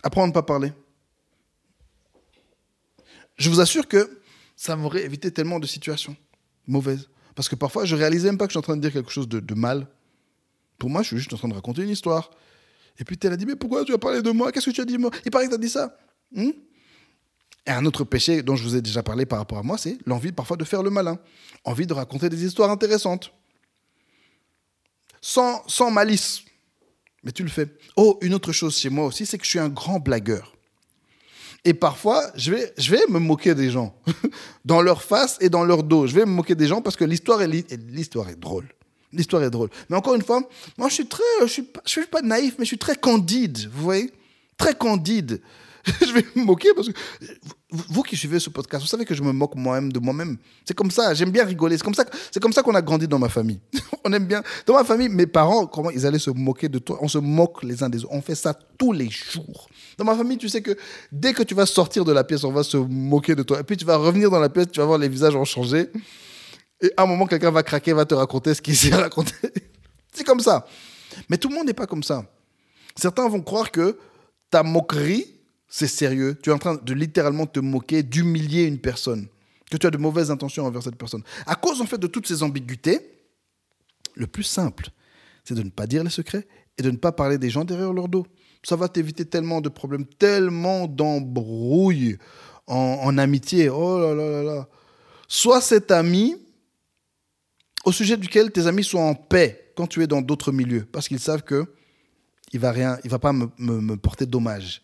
Apprends à ne pas parler. Je vous assure que ça m'aurait évité tellement de situations mauvaises. Parce que parfois, je ne réalisais même pas que je suis en train de dire quelque chose de, de mal. Pour moi, je suis juste en train de raconter une histoire. Et puis, elle a dit, mais pourquoi tu as parlé de moi ? Qu'est-ce que tu as dit de moi ? Il paraît que tu as dit ça. Hum ? Et un autre péché dont je vous ai déjà parlé par rapport à moi, c'est l'envie parfois de faire le malin. Envie de raconter des histoires intéressantes. Sans, sans malice. Mais tu le fais. Oh, une autre chose chez moi aussi, c'est que je suis un grand blagueur. Et parfois, je vais, je vais me moquer des gens, dans leur face et dans leur dos. Je vais me moquer des gens parce que l'histoire est, li- l'histoire est drôle. L'histoire est drôle. Mais encore une fois, moi, je suis très, je suis pas, je suis pas naïf, mais je suis très candide, vous voyez ? Très candide. Je vais me moquer parce que vous, vous qui suivez ce podcast, vous savez que je me moque moi-même de moi-même. C'est comme ça, j'aime bien rigoler. C'est comme ça, c'est comme ça qu'on a grandi dans ma famille. On aime bien. Dans ma famille, mes parents, comment ils allaient se moquer de toi ? On se moque les uns des autres. On fait ça tous les jours. Dans ma famille, tu sais que dès que tu vas sortir de la pièce, on va se moquer de toi. Et puis tu vas revenir dans la pièce, tu vas voir les visages ont changé. Et à un moment, quelqu'un va craquer, va te raconter ce qu'il s'est raconté. C'est comme ça. Mais tout le monde n'est pas comme ça. Certains vont croire que ta moquerie, c'est sérieux. Tu es en train de littéralement te moquer, d'humilier une personne. Que tu as de mauvaises intentions envers cette personne. À cause, en fait, de toutes ces ambiguïtés, le plus simple, c'est de ne pas dire les secrets et de ne pas parler des gens derrière leur dos. Ça va t'éviter tellement de problèmes, tellement d'embrouilles en, en amitié. Oh là là là là. Sois cet ami au sujet duquel tes amis sont en paix quand tu es dans d'autres milieux. Parce qu'ils savent qu'il ne va, va pas me, me, me porter dommage.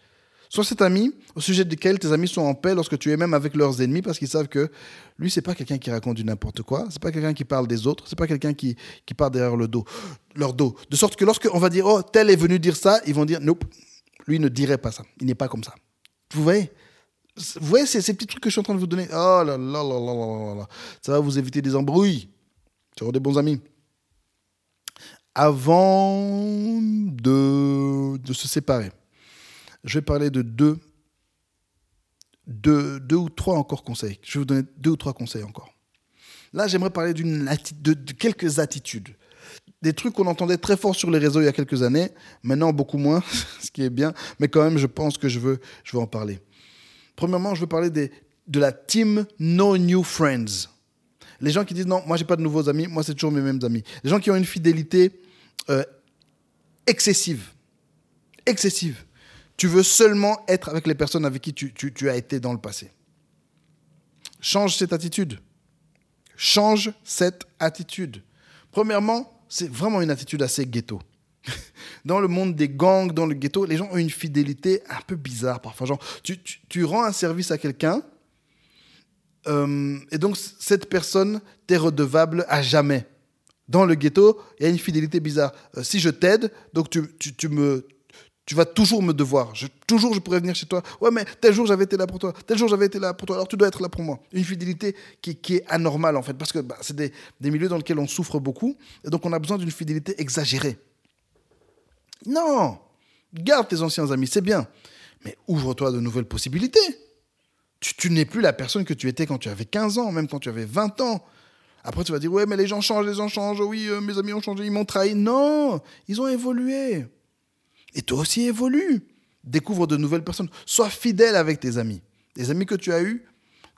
Sois cet ami au sujet duquel tes amis sont en paix lorsque tu es même avec leurs ennemis parce qu'ils savent que lui, c'est pas quelqu'un qui raconte du n'importe quoi, c'est pas quelqu'un qui parle des autres, c'est pas quelqu'un qui, qui part derrière le dos, leur dos. De sorte que lorsqu'on va dire « Oh, tel est venu dire ça », ils vont dire « Nope, lui ne dirait pas ça, il n'est pas comme ça ». Vous voyez ? Vous voyez ces, ces petits trucs que je suis en train de vous donner ? Oh là là là là là là là. Ça va vous éviter des embrouilles. Seront des bons amis. avant de, de se séparer. Je vais parler de deux, deux, deux ou trois encore conseils. Je vais vous donner deux ou trois conseils encore. Là, j'aimerais parler d'une, de, de quelques attitudes. Des trucs qu'on entendait très fort sur les réseaux il y a quelques années, maintenant beaucoup moins, ce qui est bien, mais quand même, je pense que je veux, je veux en parler. Premièrement, je veux parler des, de la team No New Friends. Les gens qui disent non, moi j'ai pas de nouveaux amis, moi c'est toujours mes mêmes amis. Les gens qui ont une fidélité euh, excessive, excessive. Tu veux seulement être avec les personnes avec qui tu, tu, tu as été dans le passé. Change cette attitude. Change cette attitude. Premièrement, c'est vraiment une attitude assez ghetto. Dans le monde des gangs, dans le ghetto, les gens ont une fidélité un peu bizarre parfois. Genre, tu, tu, tu rends un service à quelqu'un euh, et donc cette personne t'est redevable à jamais. Dans le ghetto, il y a une fidélité bizarre. Euh, si je t'aide, donc tu, tu, tu, me, tu vas toujours me devoir. Je, toujours je pourrais venir chez toi. Ouais, mais tel jour j'avais été là pour toi. Tel jour j'avais été là pour toi. Alors tu dois être là pour moi. Une fidélité qui, qui est anormale en fait. Parce que bah, c'est des, des milieux dans lesquels on souffre beaucoup. Et donc on a besoin d'une fidélité exagérée. Non, garde tes anciens amis, c'est bien. Mais ouvre-toi de nouvelles possibilités. Tu, tu n'es plus la personne que tu étais quand tu avais quinze ans, même quand tu avais vingt ans. Après, tu vas dire, ouais, mais les gens changent, les gens changent. Oui, euh, mes amis ont changé, ils m'ont trahi. Non, ils ont évolué. Et toi aussi, évolue. Découvre de nouvelles personnes. Sois fidèle avec tes amis. Les amis que tu as eus,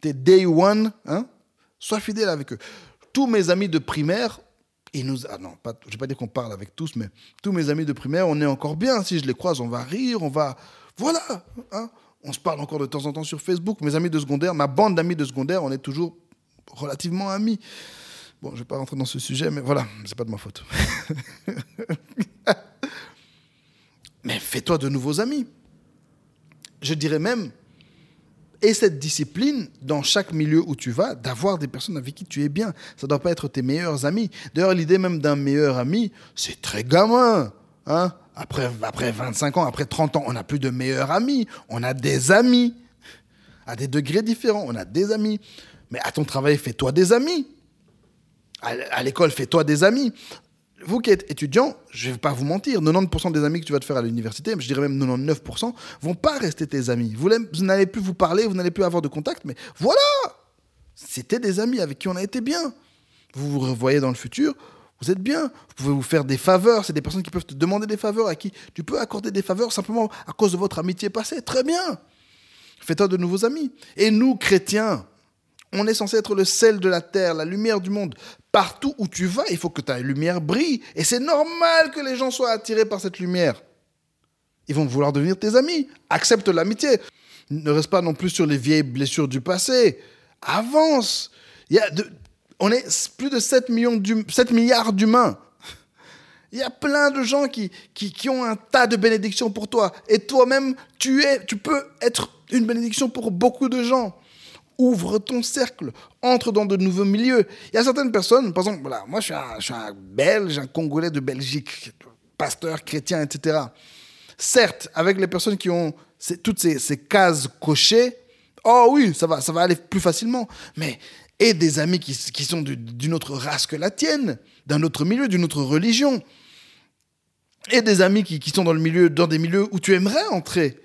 tes day one, hein, sois fidèle avec eux. Tous mes amis de primaire... Et nous, ah non, pas, je ne vais pas dire qu'on parle avec tous, mais tous mes amis de primaire, on est encore bien. Si je les croise, on va rire, on va... Voilà, hein, on se parle encore de temps en temps sur Facebook. Mes amis de secondaire, ma bande d'amis de secondaire, on est toujours relativement amis. Bon, je ne vais pas rentrer dans ce sujet, mais voilà, ce n'est pas de ma faute. Mais fais-toi de nouveaux amis. Je dirais même, et cette discipline, dans chaque milieu où tu vas, d'avoir des personnes avec qui tu es bien. Ça ne doit pas être tes meilleurs amis. D'ailleurs, l'idée même d'un meilleur ami, c'est très gamin. Hein, après, après vingt-cinq ans, après trente ans, on n'a plus de meilleurs amis. On a des amis. À des degrés différents, on a des amis. Mais à ton travail, fais-toi des amis. À l'école, fais-toi des amis. Vous qui êtes étudiant, je ne vais pas vous mentir, quatre-vingt-dix pour cent des amis que tu vas te faire à l'université, je dirais même quatre-vingt-dix-neuf pour cent, vont pas rester tes amis. Vous, vous n'allez plus vous parler, vous n'allez plus avoir de contact, mais voilà, c'était des amis avec qui on a été bien. Vous vous revoyez dans le futur, vous êtes bien. Vous pouvez vous faire des faveurs, c'est des personnes qui peuvent te demander des faveurs, à qui tu peux accorder des faveurs simplement à cause de votre amitié passée. Très bien, fais-toi de nouveaux amis. Et nous, chrétiens, on est censé être le sel de la terre, la lumière du monde. Partout où tu vas, il faut que ta lumière brille. Et c'est normal que les gens soient attirés par cette lumière. Ils vont vouloir devenir tes amis. Accepte l'amitié. Ne reste pas non plus sur les vieilles blessures du passé. Avance. Il y a de, on est plus de sept millions d'hum, sept milliards d'humains. Il y a plein de gens qui, qui, qui ont un tas de bénédictions pour toi. Et toi-même, tu es, tu peux être une bénédiction pour beaucoup de gens. Ouvre ton cercle, entre dans de nouveaux milieux. Il y a certaines personnes, par exemple, voilà, moi je suis, un, je suis un Belge, un Congolais de Belgique, pasteur, chrétien, et cetera. Certes, avec les personnes qui ont ces, toutes ces, ces cases cochées, oh oui, ça va, ça va aller plus facilement. Mais et des amis qui, qui sont du, d'une autre race que la tienne, d'un autre milieu, d'une autre religion, et des amis qui, qui sont dans le milieu, dans des milieux où tu aimerais entrer.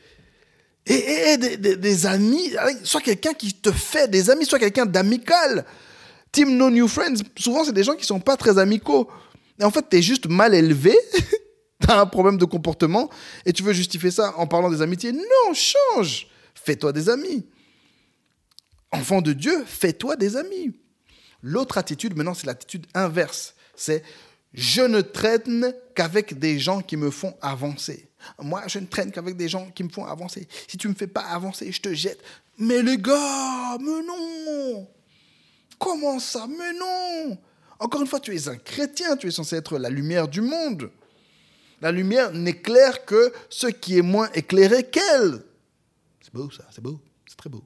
Et, et, et des, des, des amis, soit quelqu'un qui te fait des amis, soit quelqu'un d'amical. Team No New Friends, souvent c'est des gens qui sont pas très amicaux. Et en fait, t'es juste mal élevé, t'as un problème de comportement, et tu veux justifier ça en parlant des amitiés. Non, change, fais-toi des amis. Enfant de Dieu, fais-toi des amis. L'autre attitude, maintenant, c'est l'attitude inverse. C'est je ne traîne qu'avec des gens qui me font avancer. Moi, je ne traîne qu'avec des gens qui me font avancer. Si tu ne me fais pas avancer, je te jette. Mais les gars, mais non! Comment ça? Mais non! Encore une fois, tu es un chrétien, tu es censé être la lumière du monde. La lumière n'éclaire que ce qui est moins éclairé qu'elle. C'est beau ça, c'est beau, c'est très beau.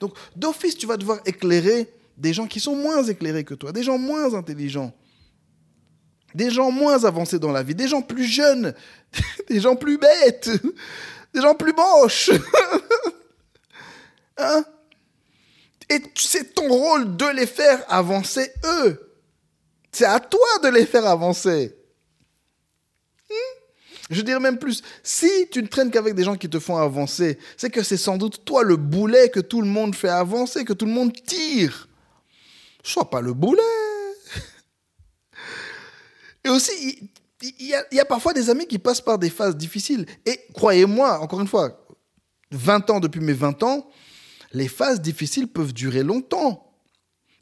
Donc, d'office, tu vas devoir éclairer des gens qui sont moins éclairés que toi, des gens moins intelligents. Des gens moins avancés dans la vie, des gens plus jeunes, des gens plus bêtes, des gens plus moches. Hein ? Et c'est ton rôle de les faire avancer, eux. C'est à toi de les faire avancer. Je dirais même plus, si tu ne traînes qu'avec des gens qui te font avancer, c'est que c'est sans doute toi le boulet que tout le monde fait avancer, que tout le monde tire. Sois pas le boulet. Et aussi, il y, y, y a parfois des amis qui passent par des phases difficiles. Et croyez-moi, encore une fois, vingt ans, depuis mes vingt ans, les phases difficiles peuvent durer longtemps.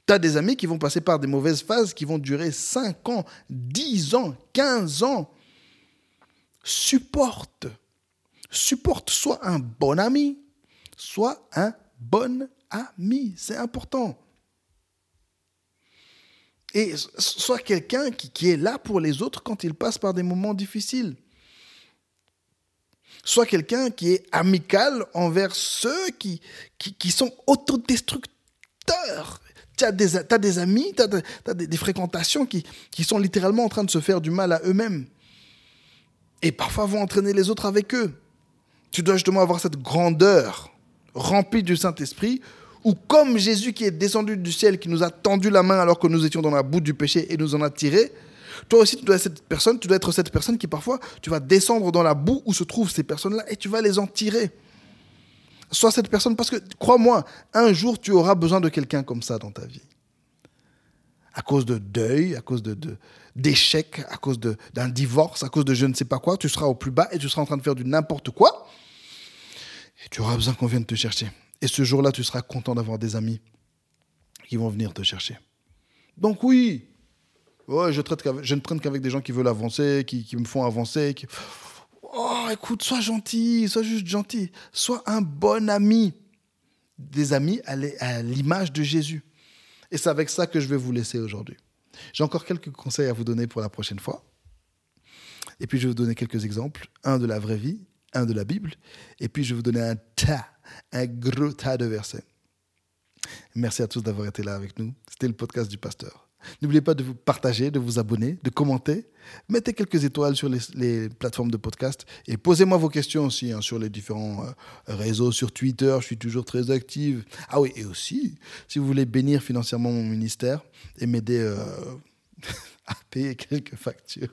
Tu as des amis qui vont passer par des mauvaises phases qui vont durer cinq ans, dix ans, quinze ans. Supporte. Supporte. Sois un bon ami. Sois un bon ami. C'est important. Et sois quelqu'un qui, qui est là pour les autres quand ils passent par des moments difficiles. Sois quelqu'un qui est amical envers ceux qui, qui, qui sont autodestructeurs. Tu as des, t'as des amis, tu as des, des, des fréquentations qui, qui sont littéralement en train de se faire du mal à eux-mêmes. Et parfois vont entraîner les autres avec eux. Tu dois justement avoir cette grandeur remplie du Saint-Esprit, ou comme Jésus qui est descendu du ciel, qui nous a tendu la main alors que nous étions dans la boue du péché et nous en a tiré, toi aussi tu dois être cette personne, tu dois être cette personne qui parfois, tu vas descendre dans la boue où se trouvent ces personnes-là et tu vas les en tirer. Sois cette personne, parce que crois-moi, un jour tu auras besoin de quelqu'un comme ça dans ta vie. À cause de deuil, à cause de, de, d'échec, à cause de, d'un divorce, à cause de je ne sais pas quoi, tu seras au plus bas et tu seras en train de faire du n'importe quoi et tu auras besoin qu'on vienne te chercher. Et ce jour-là, tu seras content d'avoir des amis qui vont venir te chercher. Donc oui, ouais, je, traite je ne traîne qu'avec des gens qui veulent avancer, qui, qui me font avancer. Qui... Oh, écoute, sois gentil, sois juste gentil. Sois un bon ami. Des amis à l'image de Jésus. Et c'est avec ça que je vais vous laisser aujourd'hui. J'ai encore quelques conseils à vous donner pour la prochaine fois. Et puis, je vais vous donner quelques exemples. Un de la vraie vie, un de la Bible. Et puis, je vais vous donner un tas. Un gros tas de versets. Merci à tous d'avoir été là avec nous. C'était le podcast du Pasteur. N'oubliez pas de vous partager, de vous abonner, de commenter. Mettez quelques étoiles sur les, les plateformes de podcast et posez-moi vos questions aussi hein, sur les différents euh, réseaux, sur Twitter. Je suis toujours très active. Ah oui, et aussi, si vous voulez bénir financièrement mon ministère et m'aider euh, à payer quelques factures.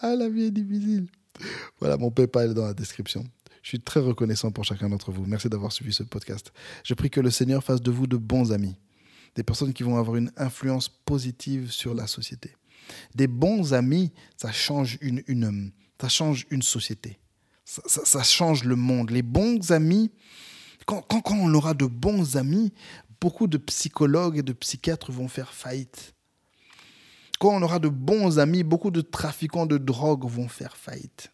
Ah, la vie est difficile. Voilà, mon PayPal est dans la description. Je suis très reconnaissant pour chacun d'entre vous. Merci d'avoir suivi ce podcast. Je prie que le Seigneur fasse de vous de bons amis, des personnes qui vont avoir une influence positive sur la société. Des bons amis, ça change une, une, ça change une société. Ça, ça, ça change le monde. Les bons amis, quand, quand, quand on aura de bons amis, beaucoup de psychologues et de psychiatres vont faire faillite. Quand on aura de bons amis, beaucoup de trafiquants de drogue vont faire faillite.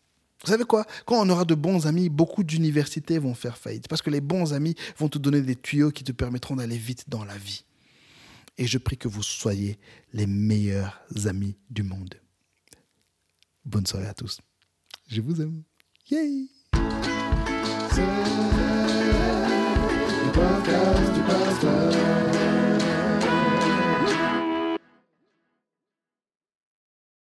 Vous savez quoi ? Quand on aura de bons amis, beaucoup d'universités vont faire faillite. Parce que les bons amis vont te donner des tuyaux qui te permettront d'aller vite dans la vie. Et je prie que vous soyez les meilleurs amis du monde. Bonne soirée à tous. Je vous aime. Yay !